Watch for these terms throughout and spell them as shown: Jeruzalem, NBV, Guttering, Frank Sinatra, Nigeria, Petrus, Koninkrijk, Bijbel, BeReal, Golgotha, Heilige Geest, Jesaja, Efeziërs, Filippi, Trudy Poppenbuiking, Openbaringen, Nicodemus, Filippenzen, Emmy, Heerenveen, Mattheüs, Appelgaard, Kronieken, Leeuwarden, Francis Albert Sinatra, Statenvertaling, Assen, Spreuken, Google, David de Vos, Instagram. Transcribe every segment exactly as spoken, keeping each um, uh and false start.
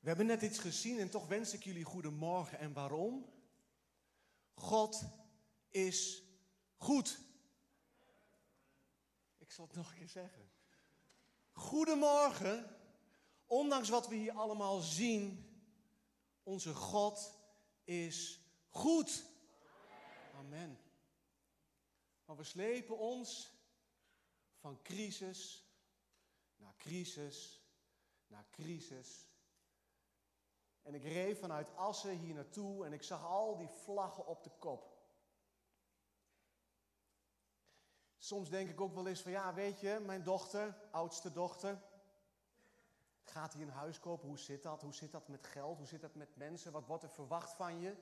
We hebben net iets gezien en toch wens ik jullie goedemorgen. En waarom? God is goed. Ik zal het nog een keer zeggen. Goedemorgen. Ondanks wat we hier allemaal zien, onze God is goed. Amen. Maar we slepen ons van crisis naar crisis naar crisis. En ik reed vanuit Assen hier naartoe en ik zag al die vlaggen op de kop. Soms denk ik ook wel eens van, ja, weet je, mijn dochter, oudste dochter, gaat hier een huis kopen, hoe zit dat? Hoe zit dat met geld? Hoe zit dat met mensen? Wat wordt er verwacht van je?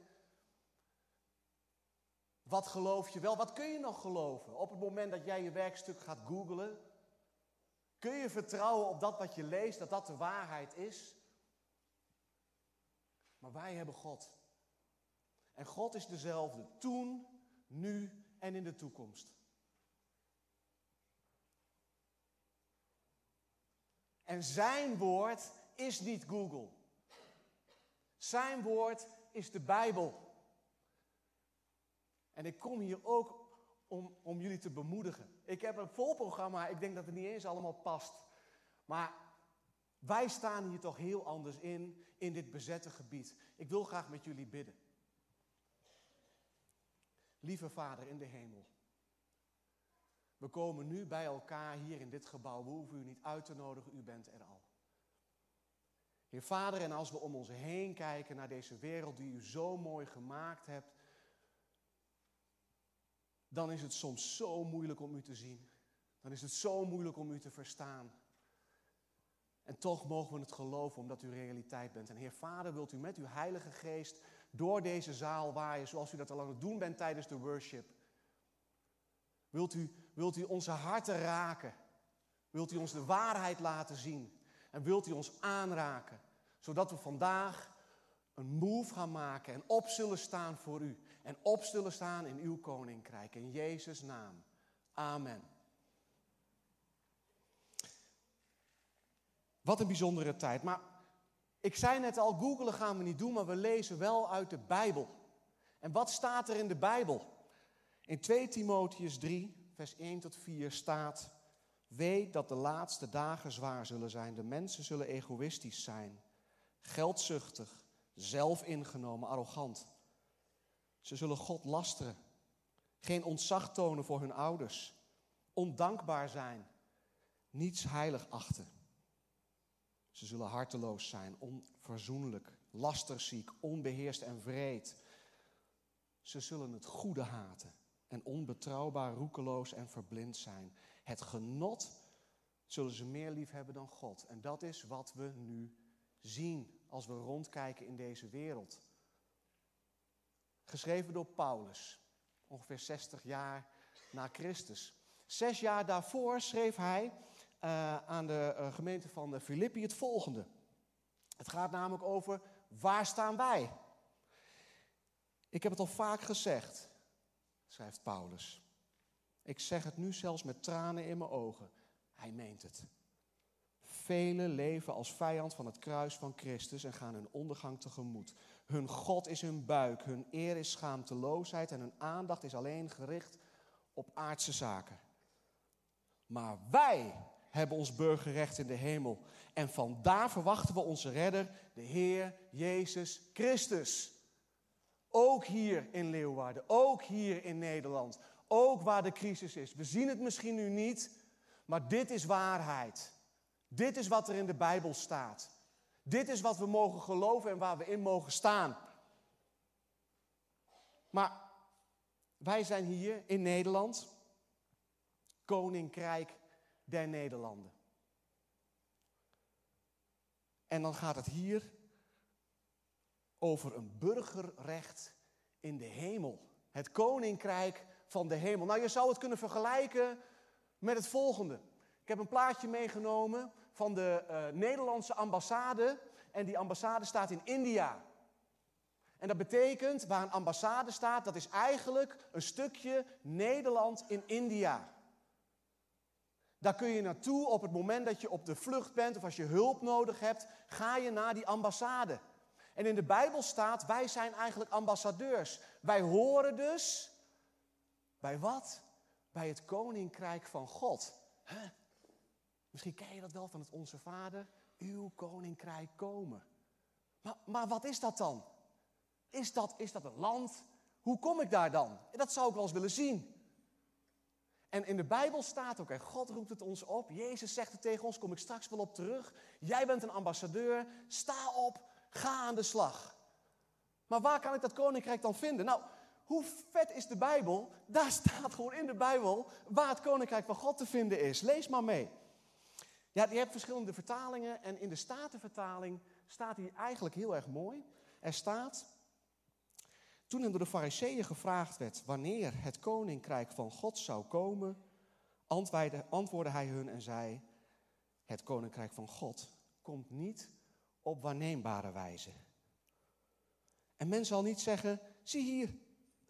Wat geloof je wel? Wat kun je nog geloven? Op het moment dat jij je werkstuk gaat googlen, kun je vertrouwen op dat wat je leest, dat dat de waarheid is? Maar wij hebben God. En God is dezelfde toen, nu en in de toekomst. En zijn woord is niet Google. Zijn woord is de Bijbel. En ik kom hier ook om, om jullie te bemoedigen. Ik heb een vol programma, ik denk dat het niet eens allemaal past. Maar wij staan hier toch heel anders in, in dit bezette gebied. Ik wil graag met jullie bidden. Lieve Vader in de hemel. We komen nu bij elkaar hier in dit gebouw. We hoeven u niet uit te nodigen, u bent er al. Heer Vader, en als we om ons heen kijken naar deze wereld die u zo mooi gemaakt hebt, dan is het soms zo moeilijk om u te zien. Dan is het zo moeilijk om u te verstaan. En toch mogen we het geloven omdat u realiteit bent. En Heer Vader, wilt u met uw Heilige Geest door deze zaal waaien, zoals u dat al aan het doen bent tijdens de worship. Wilt u, wilt u onze harten raken? Wilt u ons de waarheid laten zien? En wilt u ons aanraken? Zodat we vandaag een move gaan maken en op zullen staan voor u. En op zullen staan in uw Koninkrijk. In Jezus' naam. Amen. Wat een bijzondere tijd. Maar ik zei net al, googelen gaan we niet doen, maar we lezen wel uit de Bijbel. En wat staat er in de Bijbel? In tweede Timotheüs drie, vers een tot vier staat: weet dat de laatste dagen zwaar zullen zijn. De mensen zullen egoïstisch zijn, geldzuchtig, zelfingenomen, arrogant. Ze zullen God lasteren, geen ontzag tonen voor hun ouders, ondankbaar zijn, niets heilig achten. Ze zullen harteloos zijn, onverzoenlijk, lasterziek, onbeheerst en wreed. Ze zullen het goede haten. En onbetrouwbaar, roekeloos en verblind zijn. Het genot zullen ze meer lief hebben dan God. En dat is wat we nu zien als we rondkijken in deze wereld. Geschreven door Paulus, ongeveer zestig jaar na Christus. Zes jaar daarvoor schreef hij uh, aan de uh, gemeente van Filippi het volgende. Het gaat namelijk over, waar staan wij? Ik heb het al vaak gezegd, schrijft Paulus. Ik zeg het nu zelfs met tranen in mijn ogen. Hij meent het. Velen leven als vijand van het kruis van Christus en gaan hun ondergang tegemoet. Hun God is hun buik, hun eer is schaamteloosheid en hun aandacht is alleen gericht op aardse zaken. Maar wij hebben ons burgerrecht in de hemel en vandaar verwachten we onze redder, de Heer Jezus Christus. Ook hier in Leeuwarden, ook hier in Nederland, ook waar de crisis is. We zien het misschien nu niet, maar dit is waarheid. Dit is wat er in de Bijbel staat. Dit is wat we mogen geloven en waar we in mogen staan. Maar wij zijn hier in Nederland, Koninkrijk der Nederlanden. En dan gaat het hier over een burgerrecht in de hemel. Het koninkrijk van de hemel. Nou, je zou het kunnen vergelijken met het volgende. Ik heb een plaatje meegenomen van de uh, Nederlandse ambassade. En die ambassade staat in India. En dat betekent, waar een ambassade staat, dat is eigenlijk een stukje Nederland in India. Daar kun je naartoe op het moment dat je op de vlucht bent of als je hulp nodig hebt, ga je naar die ambassade. En in de Bijbel staat, wij zijn eigenlijk ambassadeurs. Wij horen dus bij wat? Bij het Koninkrijk van God. Huh? Misschien ken je dat wel van het Onze Vader. Uw Koninkrijk komen. Maar, maar wat is dat dan? Is dat, is dat een land? Hoe kom ik daar dan? Dat zou ik wel eens willen zien. En in de Bijbel staat ook, en God roept het ons op. Jezus zegt het tegen ons, kom ik straks wel op terug. Jij bent een ambassadeur, sta op, ga aan de slag. Maar waar kan ik dat koninkrijk dan vinden? Nou, hoe vet is de Bijbel? Daar staat gewoon in de Bijbel waar het koninkrijk van God te vinden is. Lees maar mee. Ja, je hebt verschillende vertalingen en in de Statenvertaling staat hier eigenlijk heel erg mooi. Er staat, toen hem door de Fariseeën gevraagd werd wanneer het koninkrijk van God zou komen, antwoordde hij hun en zei, het koninkrijk van God komt niet op waarneembare wijze. En men zal niet zeggen, zie hier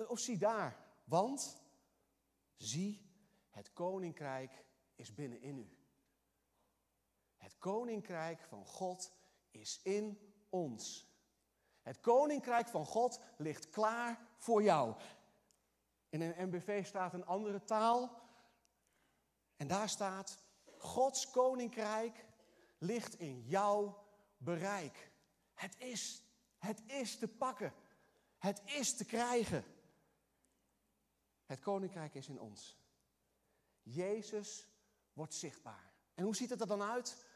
of zie daar, want zie, het koninkrijk is binnenin u. Het koninkrijk van God is in ons. Het koninkrijk van God ligt klaar voor jou. In een N B V staat een andere taal. En daar staat, Gods koninkrijk ligt in jouw bereik. Het is, het is te pakken. Het is te krijgen. Het koninkrijk is in ons. Jezus wordt zichtbaar. En hoe ziet het er dan uit?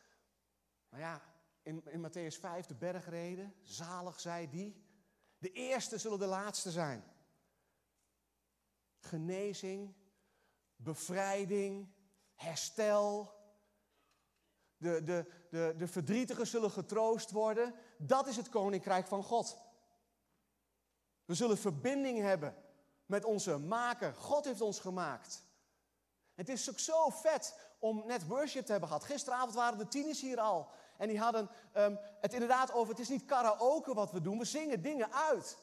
Nou ja, in, in Mattheüs vijf, de Bergreden, zalig zij die. De eerste zullen de laatste zijn. Genezing, bevrijding, herstel. De, de, de, de verdrietigen zullen getroost worden. Dat is het koninkrijk van God. We zullen verbinding hebben met onze maker. God heeft ons gemaakt. Het is ook zo vet om net worship te hebben gehad. Gisteravond waren de tieners hier al. En die hadden um, het inderdaad over, het is niet karaoke wat we doen. We zingen dingen uit.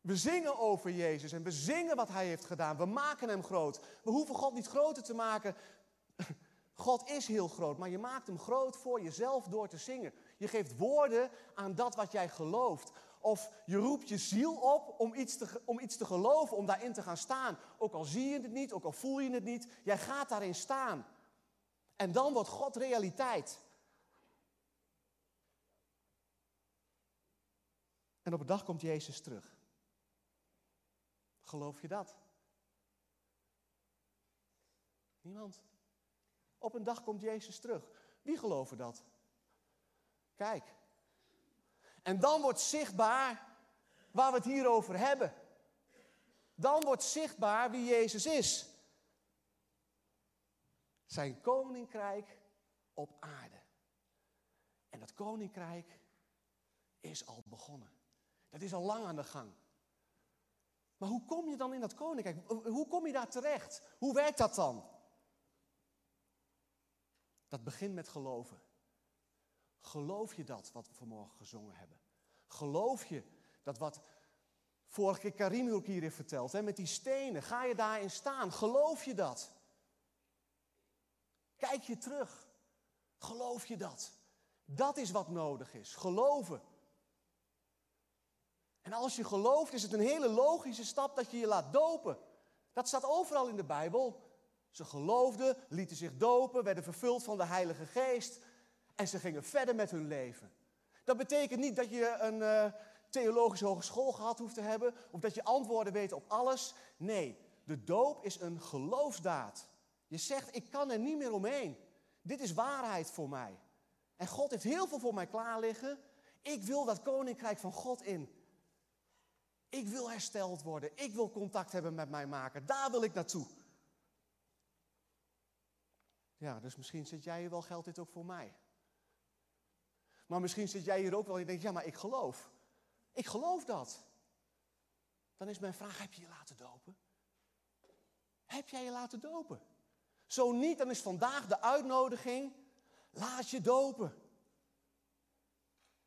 We zingen over Jezus en we zingen wat Hij heeft gedaan. We maken Hem groot. We hoeven God niet groter te maken. God is heel groot, maar je maakt Hem groot voor jezelf door te zingen. Je geeft woorden aan dat wat jij gelooft. Of je roept je ziel op om iets, te, om iets te geloven, om daarin te gaan staan. Ook al zie je het niet, ook al voel je het niet, jij gaat daarin staan. En dan wordt God realiteit. En op een dag komt Jezus terug. Geloof je dat? Niemand. Op een dag komt Jezus terug. Wie geloven dat? Kijk. En dan wordt zichtbaar waar we het hier over hebben. Dan wordt zichtbaar wie Jezus is. Zijn koninkrijk op aarde. En dat koninkrijk is al begonnen. Dat is al lang aan de gang. Maar hoe kom je dan in dat koninkrijk? Hoe kom je daar terecht? Hoe werkt dat dan? Dat begint met geloven. Geloof je dat wat we vanmorgen gezongen hebben? Geloof je dat wat vorige keer Karim ook hier heeft verteld, hè, met die stenen, ga je daarin staan? Geloof je dat? Kijk je terug. Geloof je dat? Dat is wat nodig is. Geloven. En als je gelooft, is het een hele logische stap dat je je laat dopen. Dat staat overal in de Bijbel. Ze geloofden, lieten zich dopen, werden vervuld van de Heilige Geest. En ze gingen verder met hun leven. Dat betekent niet dat je een uh, theologische hogeschool gehad hoeft te hebben. Of dat je antwoorden weet op alles. Nee, de doop is een geloofsdaad. Je zegt, ik kan er niet meer omheen. Dit is waarheid voor mij. En God heeft heel veel voor mij klaar liggen. Ik wil dat koninkrijk van God in. Ik wil hersteld worden. Ik wil contact hebben met mijn maker. Daar wil ik naartoe. Ja, dus misschien zit jij hier wel, geldt dit ook voor mij. Maar misschien zit jij hier ook wel en je denkt, ja, maar ik geloof. Ik geloof dat. Dan is mijn vraag, heb je je laten dopen? Heb jij je laten dopen? Zo niet, dan is vandaag de uitnodiging, laat je dopen.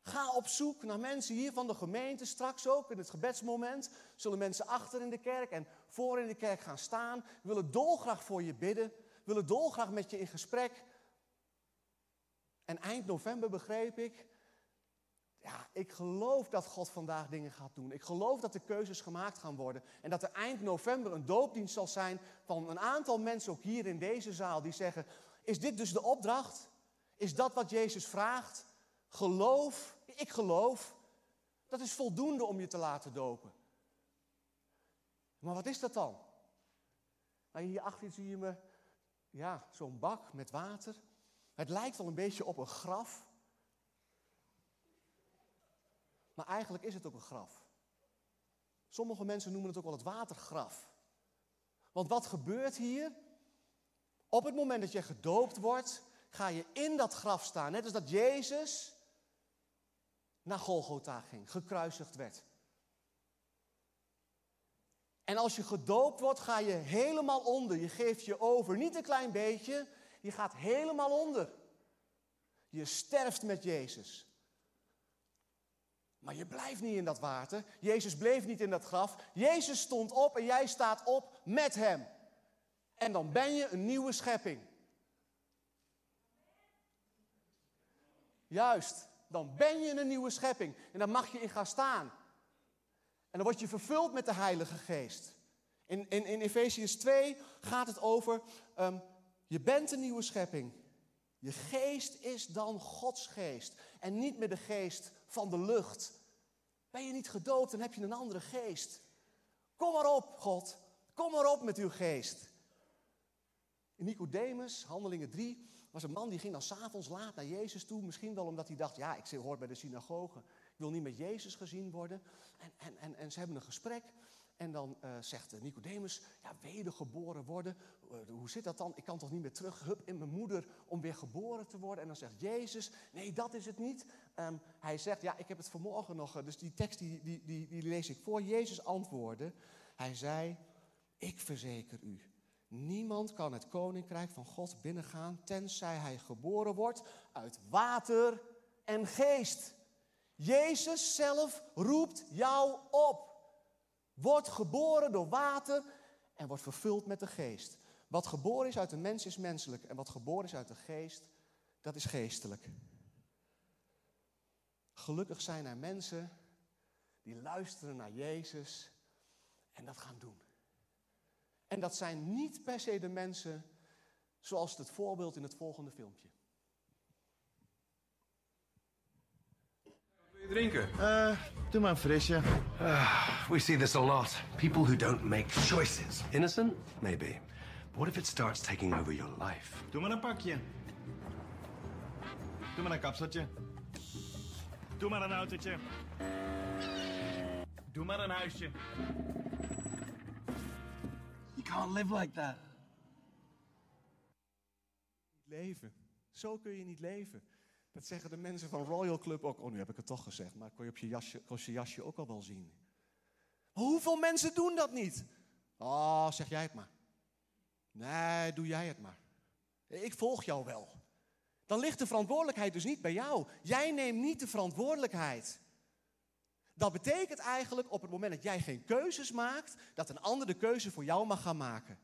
Ga op zoek naar mensen hier van de gemeente, straks ook in het gebedsmoment. Zullen mensen achter in de kerk en voor in de kerk gaan staan, willen dolgraag voor je bidden. willen dolgraag met je in gesprek. En eind november begreep ik, ja, ik geloof dat God vandaag dingen gaat doen. Ik geloof dat er keuzes gemaakt gaan worden. En dat er eind november een doopdienst zal zijn van een aantal mensen, ook hier in deze zaal, die zeggen, is dit dus de opdracht? Is dat wat Jezus vraagt? Geloof, ik geloof. Dat is voldoende om je te laten dopen. Maar wat is dat dan? Nou, hier achter zie je me, ja, zo'n bak met water. Het lijkt wel een beetje op een graf. Maar eigenlijk is het ook een graf. Sommige mensen noemen het ook wel het watergraf. Want wat gebeurt hier? Op het moment dat je gedoopt wordt, ga je in dat graf staan. Net als dat Jezus naar Golgotha ging, gekruisigd werd. En als je gedoopt wordt, ga je helemaal onder. Je geeft je over, niet een klein beetje. Je gaat helemaal onder. Je sterft met Jezus. Maar je blijft niet in dat water. Jezus bleef niet in dat graf. Jezus stond op en jij staat op met hem. En dan ben je een nieuwe schepping. Juist, dan ben je een nieuwe schepping. En daar mag je in gaan staan. En dan word je vervuld met de Heilige Geest. In, in, in Efeziërs twee gaat het over, um, je bent een nieuwe schepping. Je geest is dan Gods geest. En niet meer de geest van de lucht. Ben je niet gedoopt, dan heb je een andere geest. Kom maar op, God. Kom maar op met uw geest. Nicodemus, Handelingen drie, was een man die ging dan 's avonds laat naar Jezus toe. Misschien wel omdat hij dacht, ja, ik hoor bij de synagoge. Ik wil niet met Jezus gezien worden. En, en, en, en ze hebben een gesprek. En dan uh, zegt Nicodemus, ja, wedergeboren worden. Uh, hoe zit dat dan? Ik kan toch niet meer terug, hup, in mijn moeder om weer geboren te worden? En dan zegt Jezus, nee, dat is het niet. Um, hij zegt, ja, ik heb het vanmorgen nog, dus die tekst die, die, die, die lees ik voor. Jezus antwoordde, hij zei, ik verzeker u, niemand kan het koninkrijk van God binnengaan, tenzij hij geboren wordt uit water en geest. Jezus zelf roept jou op. Wordt geboren door water en wordt vervuld met de geest. Wat geboren is uit de mens is menselijk. En wat geboren is uit de geest, dat is geestelijk. Gelukkig zijn er mensen die luisteren naar Jezus en dat gaan doen. En dat zijn niet per se de mensen zoals het voorbeeld in het volgende filmpje. Drinken? Uh, doe maar een frisje. Uh, we see this a lot. People who don't make choices. Innocent? Maybe. But what if it starts taking over your life? Doe maar een pakje. Doe maar een kapseltje. Doe maar een autootje. Doe maar een huisje. You can't live like that. Leven. Zo kun je niet leven. Dat zeggen de mensen van Royal Club ook. Oh, nu heb ik het toch gezegd, maar kon je op je jasje, kon je jasje ook al wel zien. Maar hoeveel mensen doen dat niet? Oh, zeg jij het maar. Nee, doe jij het maar. Ik volg jou wel. Dan ligt de verantwoordelijkheid dus niet bij jou. Jij neemt niet de verantwoordelijkheid. Dat betekent eigenlijk op het moment dat jij geen keuzes maakt, dat een ander de keuze voor jou mag gaan maken.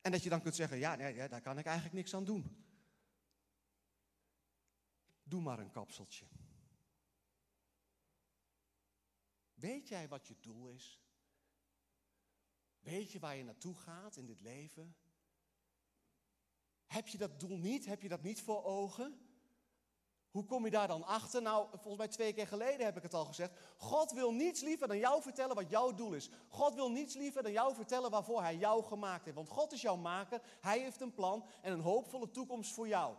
En dat je dan kunt zeggen, ja, nee, daar kan ik eigenlijk niks aan doen. Doe maar een kapseltje. Weet jij wat je doel is? Weet je waar je naartoe gaat in dit leven? Heb je dat doel niet? Heb je dat niet voor ogen? Hoe kom je daar dan achter? Nou, volgens mij twee keer geleden heb ik het al gezegd. God wil niets liever dan jou vertellen wat jouw doel is. God wil niets liever dan jou vertellen waarvoor hij jou gemaakt heeft. Want God is jouw maker. Hij heeft een plan en een hoopvolle toekomst voor jou.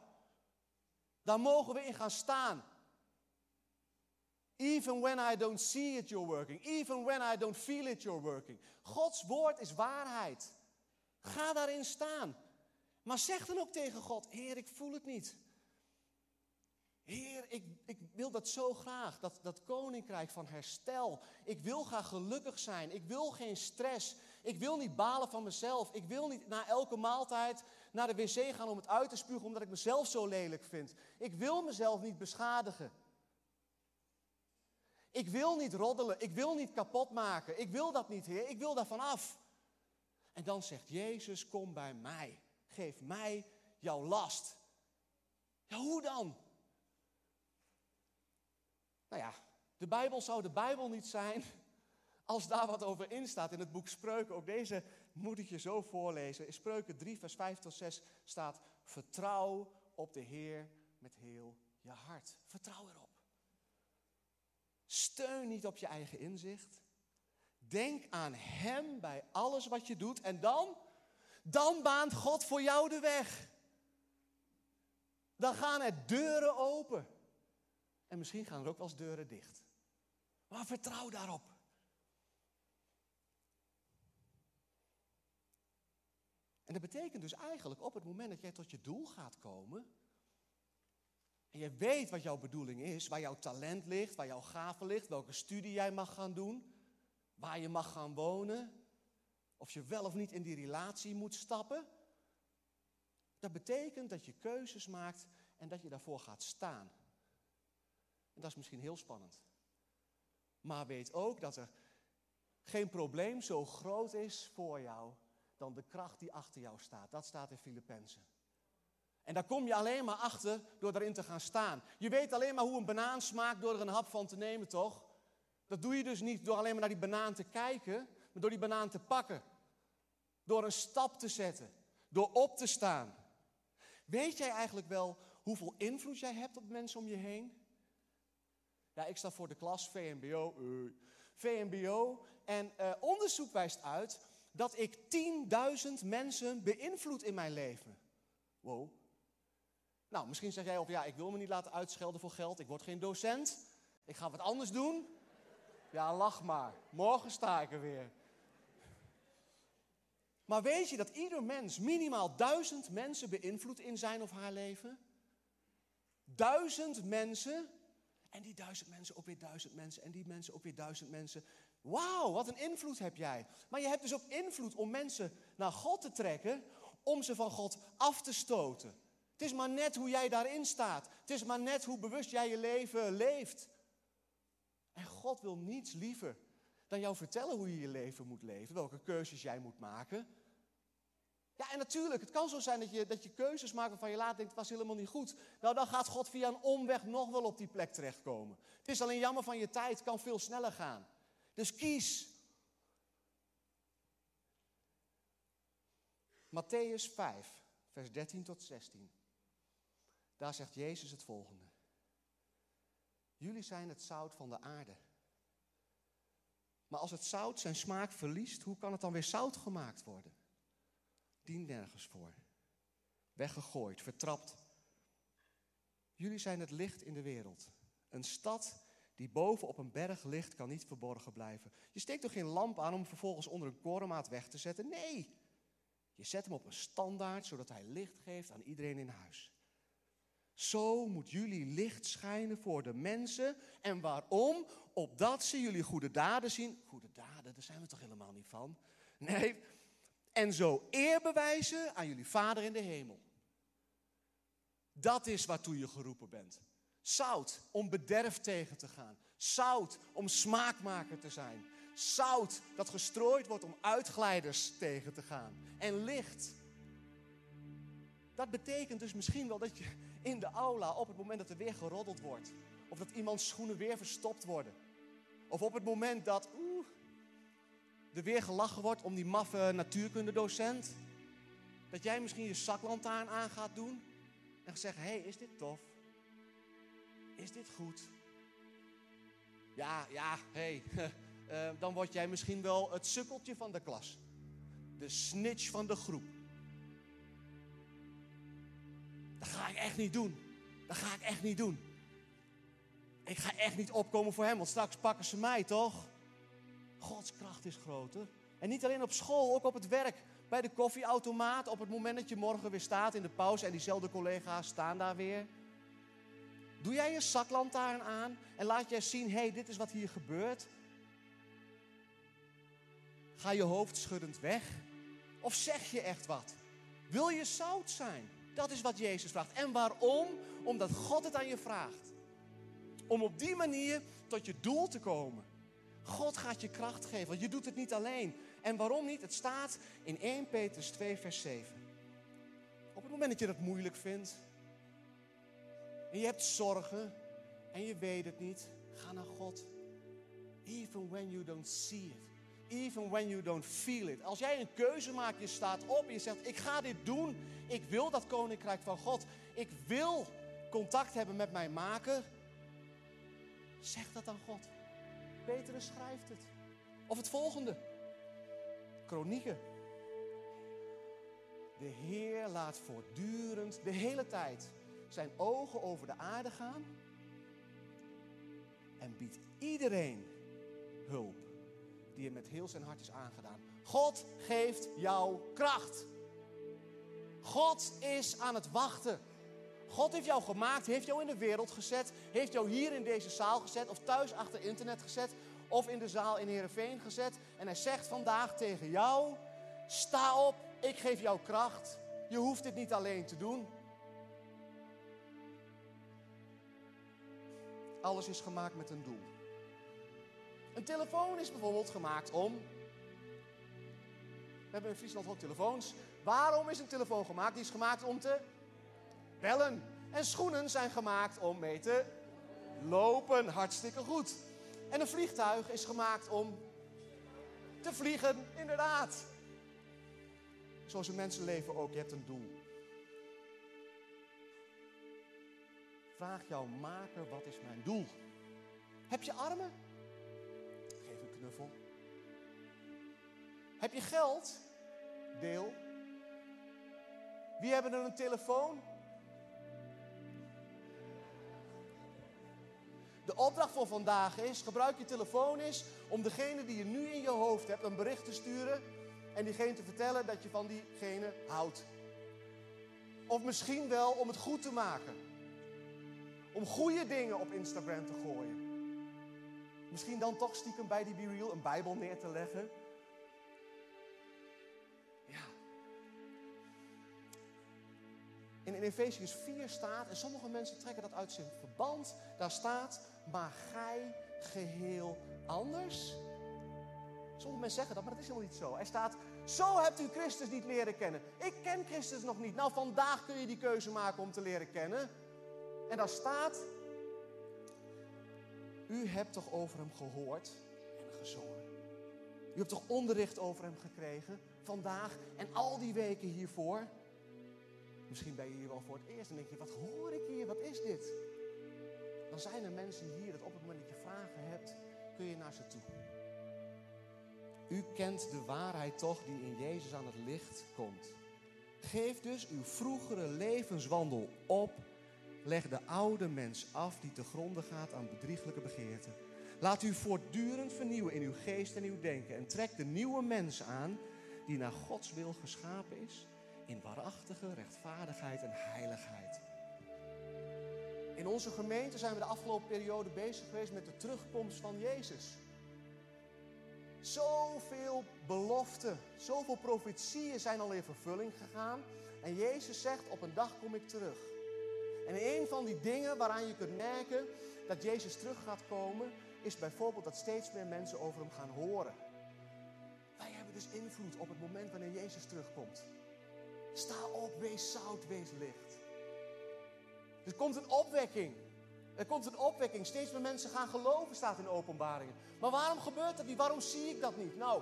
Daar mogen we in gaan staan. Even when I don't see it, you're working. Even when I don't feel it, you're working. Gods woord is waarheid. Ga daarin staan. Maar zeg dan ook tegen God, Heer, ik voel het niet. Heer, ik, ik wil dat zo graag, dat, dat koninkrijk van herstel. Ik wil graag gelukkig zijn. Ik wil geen stress. Ik wil niet balen van mezelf. Ik wil niet na elke maaltijd naar de wc gaan om het uit te spugen, omdat ik mezelf zo lelijk vind. Ik wil mezelf niet beschadigen. Ik wil niet roddelen. Ik wil niet kapot maken. Ik wil dat niet, Heer. Ik wil daarvan af. En dan zegt Jezus, kom bij mij. geef mij jouw last. Ja, hoe dan? Nou ja, de Bijbel zou de Bijbel niet zijn als daar wat over in staat. In het boek Spreuken, ook deze moet ik je zo voorlezen. In Spreuken drie, vers vijf tot zes staat: vertrouw op de Heer met heel je hart. Vertrouw erop. Steun niet op je eigen inzicht. Denk aan Hem bij alles wat je doet. En dan, dan baant God voor jou de weg. Dan gaan er deuren open. En misschien gaan er ook wel eens deuren dicht. Maar vertrouw daarop. En dat betekent dus eigenlijk op het moment dat jij tot je doel gaat komen... en je weet wat jouw bedoeling is, waar jouw talent ligt, waar jouw gave ligt... welke studie jij mag gaan doen, waar je mag gaan wonen... of je wel of niet in die relatie moet stappen... dat betekent dat je keuzes maakt en dat je daarvoor gaat staan. En dat is misschien heel spannend. Maar weet ook dat er geen probleem zo groot is voor jou... dan de kracht die achter jou staat. Dat staat in Filippenzen. En daar kom je alleen maar achter door erin te gaan staan. Je weet alleen maar hoe een banaan smaakt door er een hap van te nemen, toch? Dat doe je dus niet door alleen maar naar die banaan te kijken... maar door die banaan te pakken. Door een stap te zetten. Door op te staan. Weet jij eigenlijk wel hoeveel invloed jij hebt op mensen om je heen? Ja, ik sta voor de klas, V M B O. Uh, V M B O. En uh, onderzoek wijst uit dat ik tienduizend mensen beïnvloed in mijn leven. Wow. Nou, misschien zeg jij op, ja, ik wil me niet laten uitschelden voor geld. Ik word geen docent. Ik ga wat anders doen. Ja, lach maar. Morgen sta ik er weer. Maar weet je dat ieder mens minimaal duizend mensen beïnvloedt in zijn of haar leven? Duizend mensen. En die duizend mensen ook weer duizend mensen. En die mensen ook weer duizend mensen. Wauw, wat een invloed heb jij. Maar je hebt dus ook invloed om mensen naar God te trekken... om ze van God af te stoten. Het is maar net hoe jij daarin staat. Het is maar net hoe bewust jij je leven leeft. En God wil niets liever dan jou vertellen hoe je je leven moet leven... welke keuzes jij moet maken. Ja, en natuurlijk, het kan zo zijn dat je, dat je keuzes maakt... waarvan je later denkt, het was helemaal niet goed. Nou, dan gaat God via een omweg nog wel op die plek terechtkomen. Het is alleen jammer van je tijd, het kan veel sneller gaan. Dus kies. Mattheüs vijf, vers dertien tot zestien. Daar zegt Jezus het volgende. Jullie zijn het zout van de aarde. Maar als het zout zijn smaak verliest, hoe kan het dan weer zout gemaakt worden? Dient nergens voor. Weggegooid, vertrapt. Jullie zijn het licht in de wereld. Een stad die boven op een berg ligt, kan niet verborgen blijven. Je steekt toch geen lamp aan om vervolgens onder een korenmaat weg te zetten? Nee, je zet hem op een standaard, zodat hij licht geeft aan iedereen in huis. Zo moet jullie licht schijnen voor de mensen. En waarom? Opdat ze jullie goede daden zien. Goede daden, daar zijn we toch helemaal niet van? Nee. En zo eer bewijzen aan jullie Vader in de hemel. Dat is waartoe je geroepen bent. Zout om bederf tegen te gaan. Zout om smaakmaker te zijn. Zout dat gestrooid wordt om uitglijders tegen te gaan. En licht. Dat betekent dus misschien wel dat je in de aula op het moment dat er weer geroddeld wordt. Of dat iemands schoenen weer verstopt worden. Of op het moment dat oeh, er weer gelachen wordt om die maffe natuurkundedocent. Dat jij misschien je zaklantaarn aan gaat doen. En gaat zeggen, hé, hey, is dit tof? Is dit goed? Ja, ja, hé. Hey. uh, dan word jij misschien wel het sukkeltje van de klas. De snitch van de groep. Dat ga ik echt niet doen. Dat ga ik echt niet doen. Ik ga echt niet opkomen voor hem, want straks pakken ze mij, toch? Gods kracht is groter. En niet alleen op school, ook op het werk. Bij de koffieautomaat, op het moment dat je morgen weer staat in de pauze... en diezelfde collega's staan daar weer... Doe jij je zaklantaarn aan en laat jij zien, hé, hey, dit is wat hier gebeurt? Ga je hoofdschuddend weg? Of zeg je echt wat? Wil je zout zijn? Dat is wat Jezus vraagt. En waarom? Omdat God het aan je vraagt. Om op die manier tot je doel te komen. God gaat je kracht geven, want je doet het niet alleen. En waarom niet? Het staat in Eerste Petrus twee, vers zeven. Op het moment dat je dat moeilijk vindt. En je hebt zorgen. En je weet het niet. Ga naar God. Even when you don't see it. Even when you don't feel it. Als jij een keuze maakt, je staat op en je zegt, ik ga dit doen. Ik wil dat Koninkrijk van God. Ik wil contact hebben met mijn maker. Zeg dat aan God. Petrus schrijft het. Of het volgende. Kronieken. De Heer laat voortdurend, de hele tijd, zijn ogen over de aarde gaan. En biedt iedereen hulp die hem met heel zijn hart is aangedaan. God geeft jou kracht. God is aan het wachten. God heeft jou gemaakt, heeft jou in de wereld gezet. Heeft jou hier in deze zaal gezet. Of thuis achter internet gezet. Of in de zaal in Heerenveen gezet. En hij zegt vandaag tegen jou, sta op, ik geef jou kracht. Je hoeft dit niet alleen te doen. Alles is gemaakt met een doel. Een telefoon is bijvoorbeeld gemaakt om... We hebben in Friesland ook telefoons. Waarom is een telefoon gemaakt? Die is gemaakt om te bellen. En schoenen zijn gemaakt om mee te lopen. Hartstikke goed. En een vliegtuig is gemaakt om te vliegen, inderdaad. Zo is een mensenleven ook. Je hebt een doel. Vraag jouw maker, wat is mijn doel? Heb je armen? Geef een knuffel. Heb je geld? Deel. Wie hebben er een telefoon? De opdracht voor vandaag is, gebruik je telefoon eens om degene die je nu in je hoofd hebt een bericht te sturen en diegene te vertellen dat je van diegene houdt. Of misschien wel om het goed te maken. Om goede dingen op Instagram te gooien. Misschien dan toch stiekem bij die BeReal een Bijbel neer te leggen. Ja. En in Efeziërs vier staat, en sommige mensen trekken dat uit zijn verband, daar staat, maar gij geheel anders. Sommige mensen zeggen dat, maar dat is helemaal niet zo. Er staat, zo hebt u Christus niet leren kennen. Ik ken Christus nog niet. Nou, vandaag kun je die keuze maken om te leren kennen. En daar staat, u hebt toch over hem gehoord en gezongen. U hebt toch onderricht over hem gekregen, vandaag en al die weken hiervoor. Misschien ben je hier wel voor het eerst en denk je, wat hoor ik hier, wat is dit? Dan zijn er mensen hier dat op het moment dat je vragen hebt, kun je naar ze toe. U kent de waarheid toch die in Jezus aan het licht komt. Geef dus uw vroegere levenswandel op. Leg de oude mens af die te gronde gaat aan bedrieglijke begeerten. Laat u voortdurend vernieuwen in uw geest en uw denken. En trek de nieuwe mens aan die naar Gods wil geschapen is. In waarachtige rechtvaardigheid en heiligheid. In onze gemeente zijn we de afgelopen periode bezig geweest met de terugkomst van Jezus. Zoveel beloften, zoveel profetieën zijn al in vervulling gegaan. En Jezus zegt, op een dag kom ik terug. En een van die dingen waaraan je kunt merken dat Jezus terug gaat komen, is bijvoorbeeld dat steeds meer mensen over hem gaan horen. Wij hebben dus invloed op het moment wanneer Jezus terugkomt. Sta op, wees zout, wees licht. Er komt een opwekking. Er komt een opwekking. Steeds meer mensen gaan geloven, staat in Openbaringen. Maar waarom gebeurt dat niet? Waarom zie ik dat niet? Nou,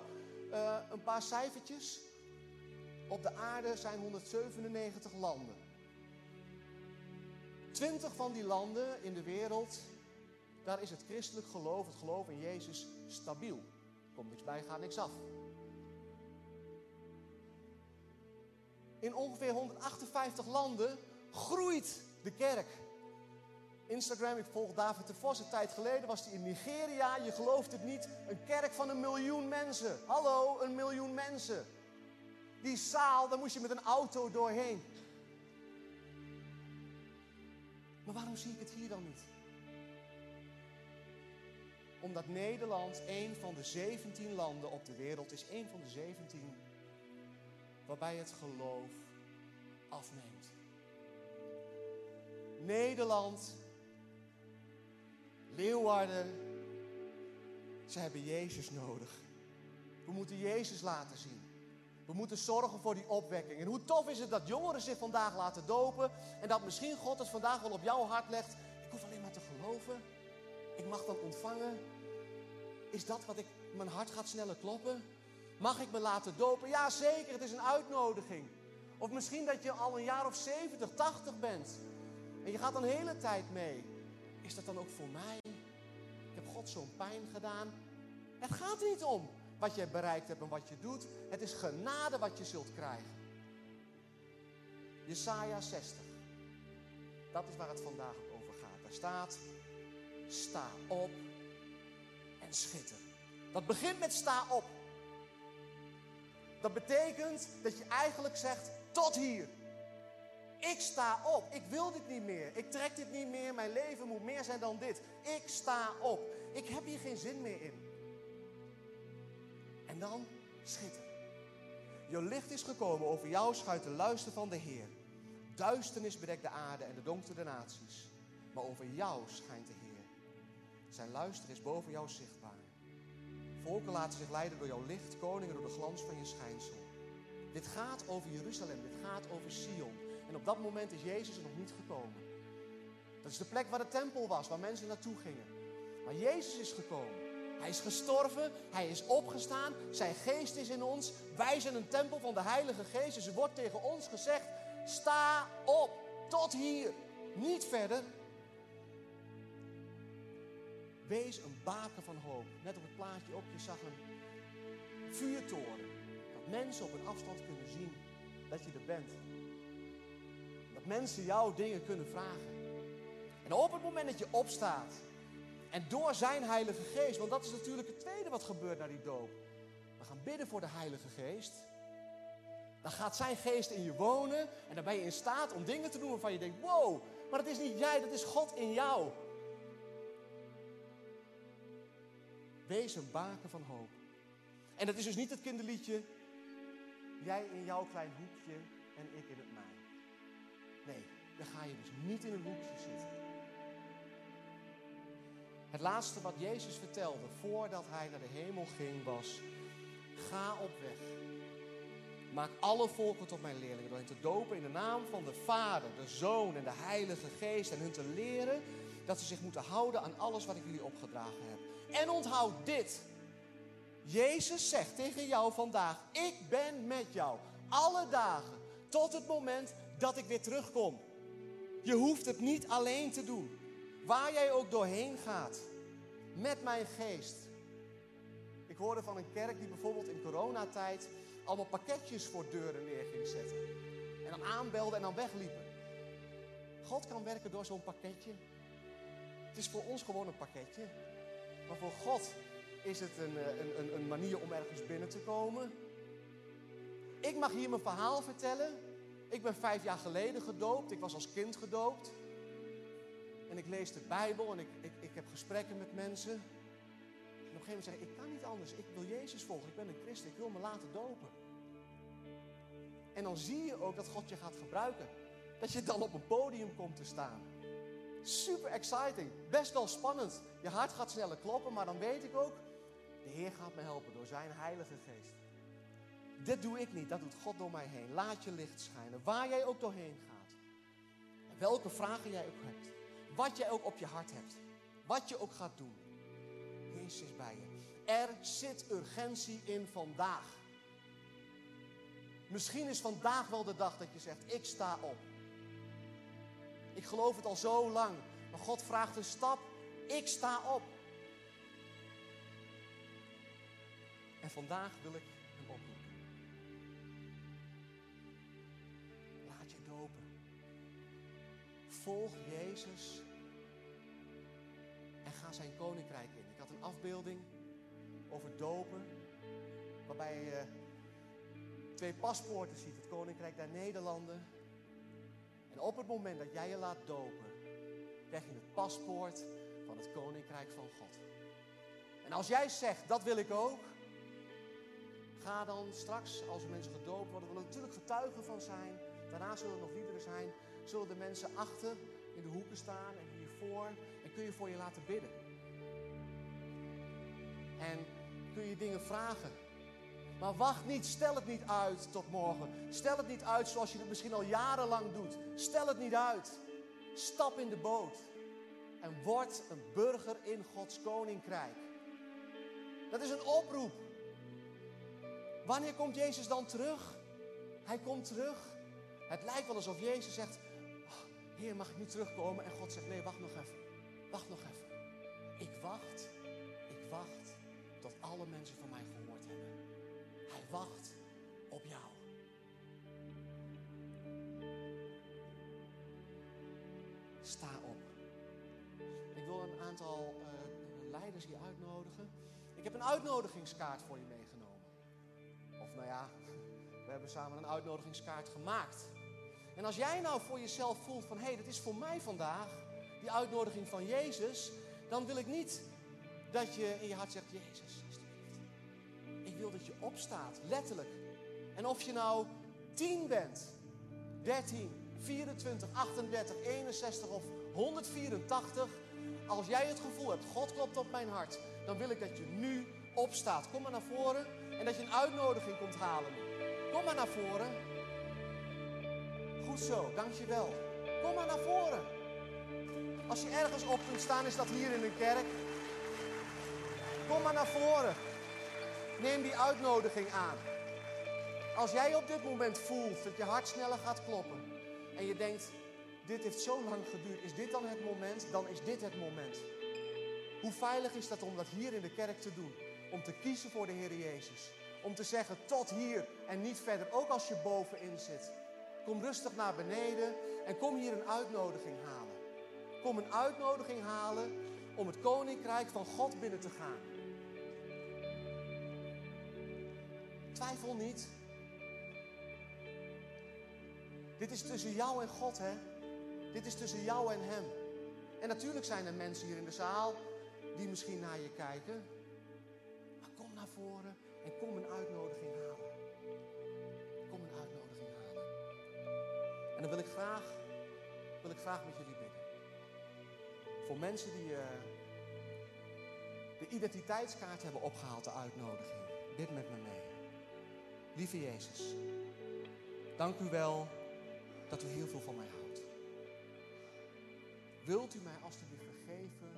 uh, een paar cijfertjes. Op de aarde zijn honderdzevenennegentig landen. twintig van die landen in de wereld, daar is het christelijk geloof, het geloof in Jezus, stabiel. Er komt niks bij, gaat niks af. In ongeveer honderdachtenvijftig landen groeit de kerk. Instagram, ik volg David de Vos. Een tijd geleden was hij in Nigeria. Je gelooft het niet. Een kerk van een miljoen mensen. Hallo, een miljoen mensen. Die zaal, daar moest je met een auto doorheen. Maar waarom zie ik het hier dan niet? Omdat Nederland één van de zeventien landen op de wereld is. Één van de zeventien waarbij het geloof afneemt. Nederland, Leeuwarden, ze hebben Jezus nodig. We moeten Jezus laten zien. We moeten zorgen voor die opwekking. En hoe tof is het dat jongeren zich vandaag laten dopen. En dat misschien God het vandaag wel op jouw hart legt. Ik hoef alleen maar te geloven. Ik mag dan ontvangen. Is dat wat ik... Mijn hart gaat sneller kloppen. Mag ik me laten dopen? Ja, zeker. Het is een uitnodiging. Of misschien dat je al een jaar of zeventig, tachtig bent. En je gaat een hele tijd mee. Is dat dan ook voor mij? Ik heb God zo'n pijn gedaan. Het gaat er niet om wat je bereikt hebt en wat je doet. Het is genade wat je zult krijgen. Jesaja zestig. Dat is waar het vandaag over gaat. Daar staat, sta op en schitter. Dat begint met sta op. Dat betekent dat je eigenlijk zegt, tot hier. Ik sta op. Ik wil dit niet meer. Ik trek dit niet meer. Mijn leven moet meer zijn dan dit. Ik sta op. Ik heb hier geen zin meer in. En dan schitter. Je licht is gekomen, over jou schuilt de luister van de Heer. Duisternis bedekt de aarde en de donkere de naties. Maar over jou schijnt de Heer. Zijn luister is boven jou zichtbaar. Volken laten zich leiden door jouw licht, koningen door de glans van je schijnsel. Dit gaat over Jeruzalem, dit gaat over Sion. En op dat moment is Jezus er nog niet gekomen. Dat is de plek waar de tempel was, waar mensen naartoe gingen. Maar Jezus is gekomen. Hij is gestorven, hij is opgestaan, zijn geest is in ons. Wij zijn een tempel van de Heilige Geest. Dus er wordt tegen ons gezegd, sta op, tot hier, niet verder. Wees een baken van hoop. Net op het plaatje op, je zag een vuurtoren. Dat mensen op een afstand kunnen zien dat je er bent. Dat mensen jou dingen kunnen vragen. En op het moment dat je opstaat... En door zijn Heilige Geest. Want dat is natuurlijk het tweede wat gebeurt na die doop. We gaan bidden voor de Heilige Geest. Dan gaat zijn geest in je wonen. En dan ben je in staat om dingen te doen waarvan je denkt... Wow, maar dat is niet jij, dat is God in jou. Wees een baken van hoop. En dat is dus niet het kinderliedje. Jij in jouw klein hoekje en ik in het mijn. Nee, dan ga je dus niet in een hoekje zitten. Het laatste wat Jezus vertelde voordat hij naar de hemel ging was... Ga op weg. Maak alle volken tot mijn leerlingen door hen te dopen in de naam van de Vader, de Zoon en de Heilige Geest. En hun te leren dat ze zich moeten houden aan alles wat ik jullie opgedragen heb. En onthoud dit. Jezus zegt tegen jou vandaag, ik ben met jou alle dagen tot het moment dat ik weer terugkom. Je hoeft het niet alleen te doen. Waar jij ook doorheen gaat, met mijn geest. Ik hoorde van een kerk die bijvoorbeeld in coronatijd allemaal pakketjes voor deuren neer ging zetten. En dan aanbelden en dan wegliepen. God kan werken door zo'n pakketje. Het is voor ons gewoon een pakketje. Maar voor God is het een, een, een manier om ergens binnen te komen. Ik mag hier mijn verhaal vertellen. Ik ben vijf jaar geleden gedoopt. Ik was als kind gedoopt. En ik lees de Bijbel en ik, ik, ik heb gesprekken met mensen. En op een gegeven moment zeg ik, ik kan niet anders. Ik wil Jezus volgen. Ik ben een christen. Ik wil me laten dopen. En dan zie je ook dat God je gaat gebruiken. Dat je dan op een podium komt te staan. Super exciting. Best wel spannend. Je hart gaat sneller kloppen, maar dan weet ik ook... De Heer gaat me helpen door zijn Heilige Geest. Dit doe ik niet. Dat doet God door mij heen. Laat je licht schijnen. Waar jij ook doorheen gaat. En welke vragen jij ook hebt. Wat jij ook op je hart hebt. Wat je ook gaat doen. Jezus is bij je. Er zit urgentie in vandaag. Misschien is vandaag wel de dag dat je zegt, ik sta op. Ik geloof het al zo lang. Maar God vraagt een stap. Ik sta op. En vandaag wil ik hem oproepen. Laat je dopen. Volg Jezus en ga zijn koninkrijk in. Ik had een afbeelding over dopen, waarbij je twee paspoorten ziet. Het koninkrijk der Nederlanden. En op het moment dat jij je laat dopen, krijg je het paspoort van het koninkrijk van God. En als jij zegt, dat wil ik ook, ga dan straks, als er mensen gedoopt worden, we willen natuurlijk getuigen van zijn. Daarna zullen er nog liederen zijn. Zullen de mensen achter in de hoeken staan en hiervoor. En kun je voor je laten bidden. En kun je dingen vragen. Maar wacht niet, stel het niet uit tot morgen. Stel het niet uit zoals je het misschien al jarenlang doet. Stel het niet uit. Stap in de boot. En word een burger in Gods Koninkrijk. Dat is een oproep. Wanneer komt Jezus dan terug? Hij komt terug. Het lijkt wel alsof Jezus zegt... Oh, Heer, mag ik nu terugkomen? En God zegt, nee, wacht nog even. Wacht nog even. Ik wacht. Ik wacht tot alle mensen van mij gehoord hebben. Hij wacht op jou. Sta op. Ik wil een aantal uh, leiders hier uitnodigen. Ik heb een uitnodigingskaart voor je meegenomen. Of nou ja, we hebben samen een uitnodigingskaart gemaakt. En als jij nou voor jezelf voelt van... hé, hey, dat is voor mij vandaag, die uitnodiging van Jezus... dan wil ik niet dat je in je hart zegt... Jezus, alsjeblieft. Ik wil dat je opstaat, letterlijk. En of je nou tien bent, dertien, vierentwintig, achtendertig, eenenzestig of honderdvierentachtig... als jij het gevoel hebt, God klopt op mijn hart... dan wil ik dat je nu opstaat. Kom maar naar voren en dat je een uitnodiging komt halen. Kom maar naar voren. Goed zo, dankjewel. Kom maar naar voren. Als je ergens op kunt staan, is dat hier in de kerk. Kom maar naar voren. Neem die uitnodiging aan. Als jij op dit moment voelt dat je hart sneller gaat kloppen... en je denkt, dit heeft zo lang geduurd, is dit dan het moment? Dan is dit het moment. Hoe veilig is dat om dat hier in de kerk te doen? Om te kiezen voor de Heer Jezus. Om te zeggen tot hier en niet verder. Ook als je bovenin zit. Kom rustig naar beneden en kom hier een uitnodiging halen. Kom een uitnodiging halen om het Koninkrijk van God binnen te gaan. Twijfel niet. Dit is tussen jou en God, hè? Dit is tussen jou en Hem. En natuurlijk zijn er mensen hier in de zaal die misschien naar je kijken. Maar kom naar voren en kom een uitnodiging halen. Kom een uitnodiging halen. En dan wil ik graag, wil ik graag met jullie bidden. Voor mensen die uh, de identiteitskaart hebben opgehaald, de uitnodiging. Bid met me mee. Lieve Jezus, dank u wel dat u heel veel van mij houdt. Wilt u mij alstublieft vergeven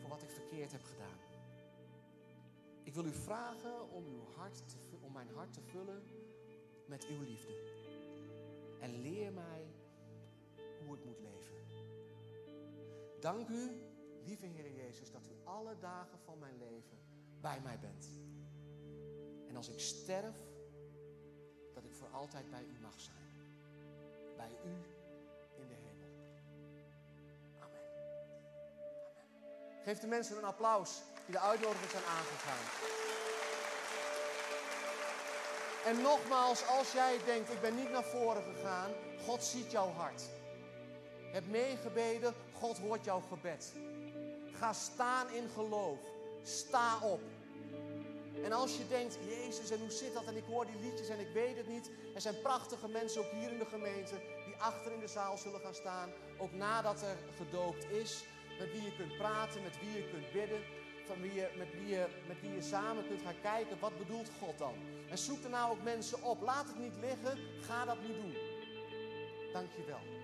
voor wat ik verkeerd heb gedaan? Ik wil u vragen om, uw hart te, om mijn hart te vullen met uw liefde. En leer mij hoe ik moet leven. Dank u, lieve Heer Jezus, dat u alle dagen van mijn leven bij mij bent. En als ik sterf, dat ik voor altijd bij u mag zijn. Bij u in de hemel. Amen. Amen. Geef de mensen een applaus die de uitnodiging zijn aangegaan. En nogmaals, als jij denkt, ik ben niet naar voren gegaan, God ziet jouw hart. Heb meegebeden, God hoort jouw gebed. Ga staan in geloof. Sta op. En als je denkt, Jezus, en hoe zit dat? En ik hoor die liedjes en ik weet het niet. Er zijn prachtige mensen, ook hier in de gemeente, die achter in de zaal zullen gaan staan. Ook nadat er gedoopt is. Met wie je kunt praten, met wie je kunt bidden. Van wie je, met, wie je, met wie je samen kunt gaan kijken. Wat bedoelt God dan? En zoek daarna ook mensen op. Laat het niet liggen. Ga dat nu doen. Dank je wel.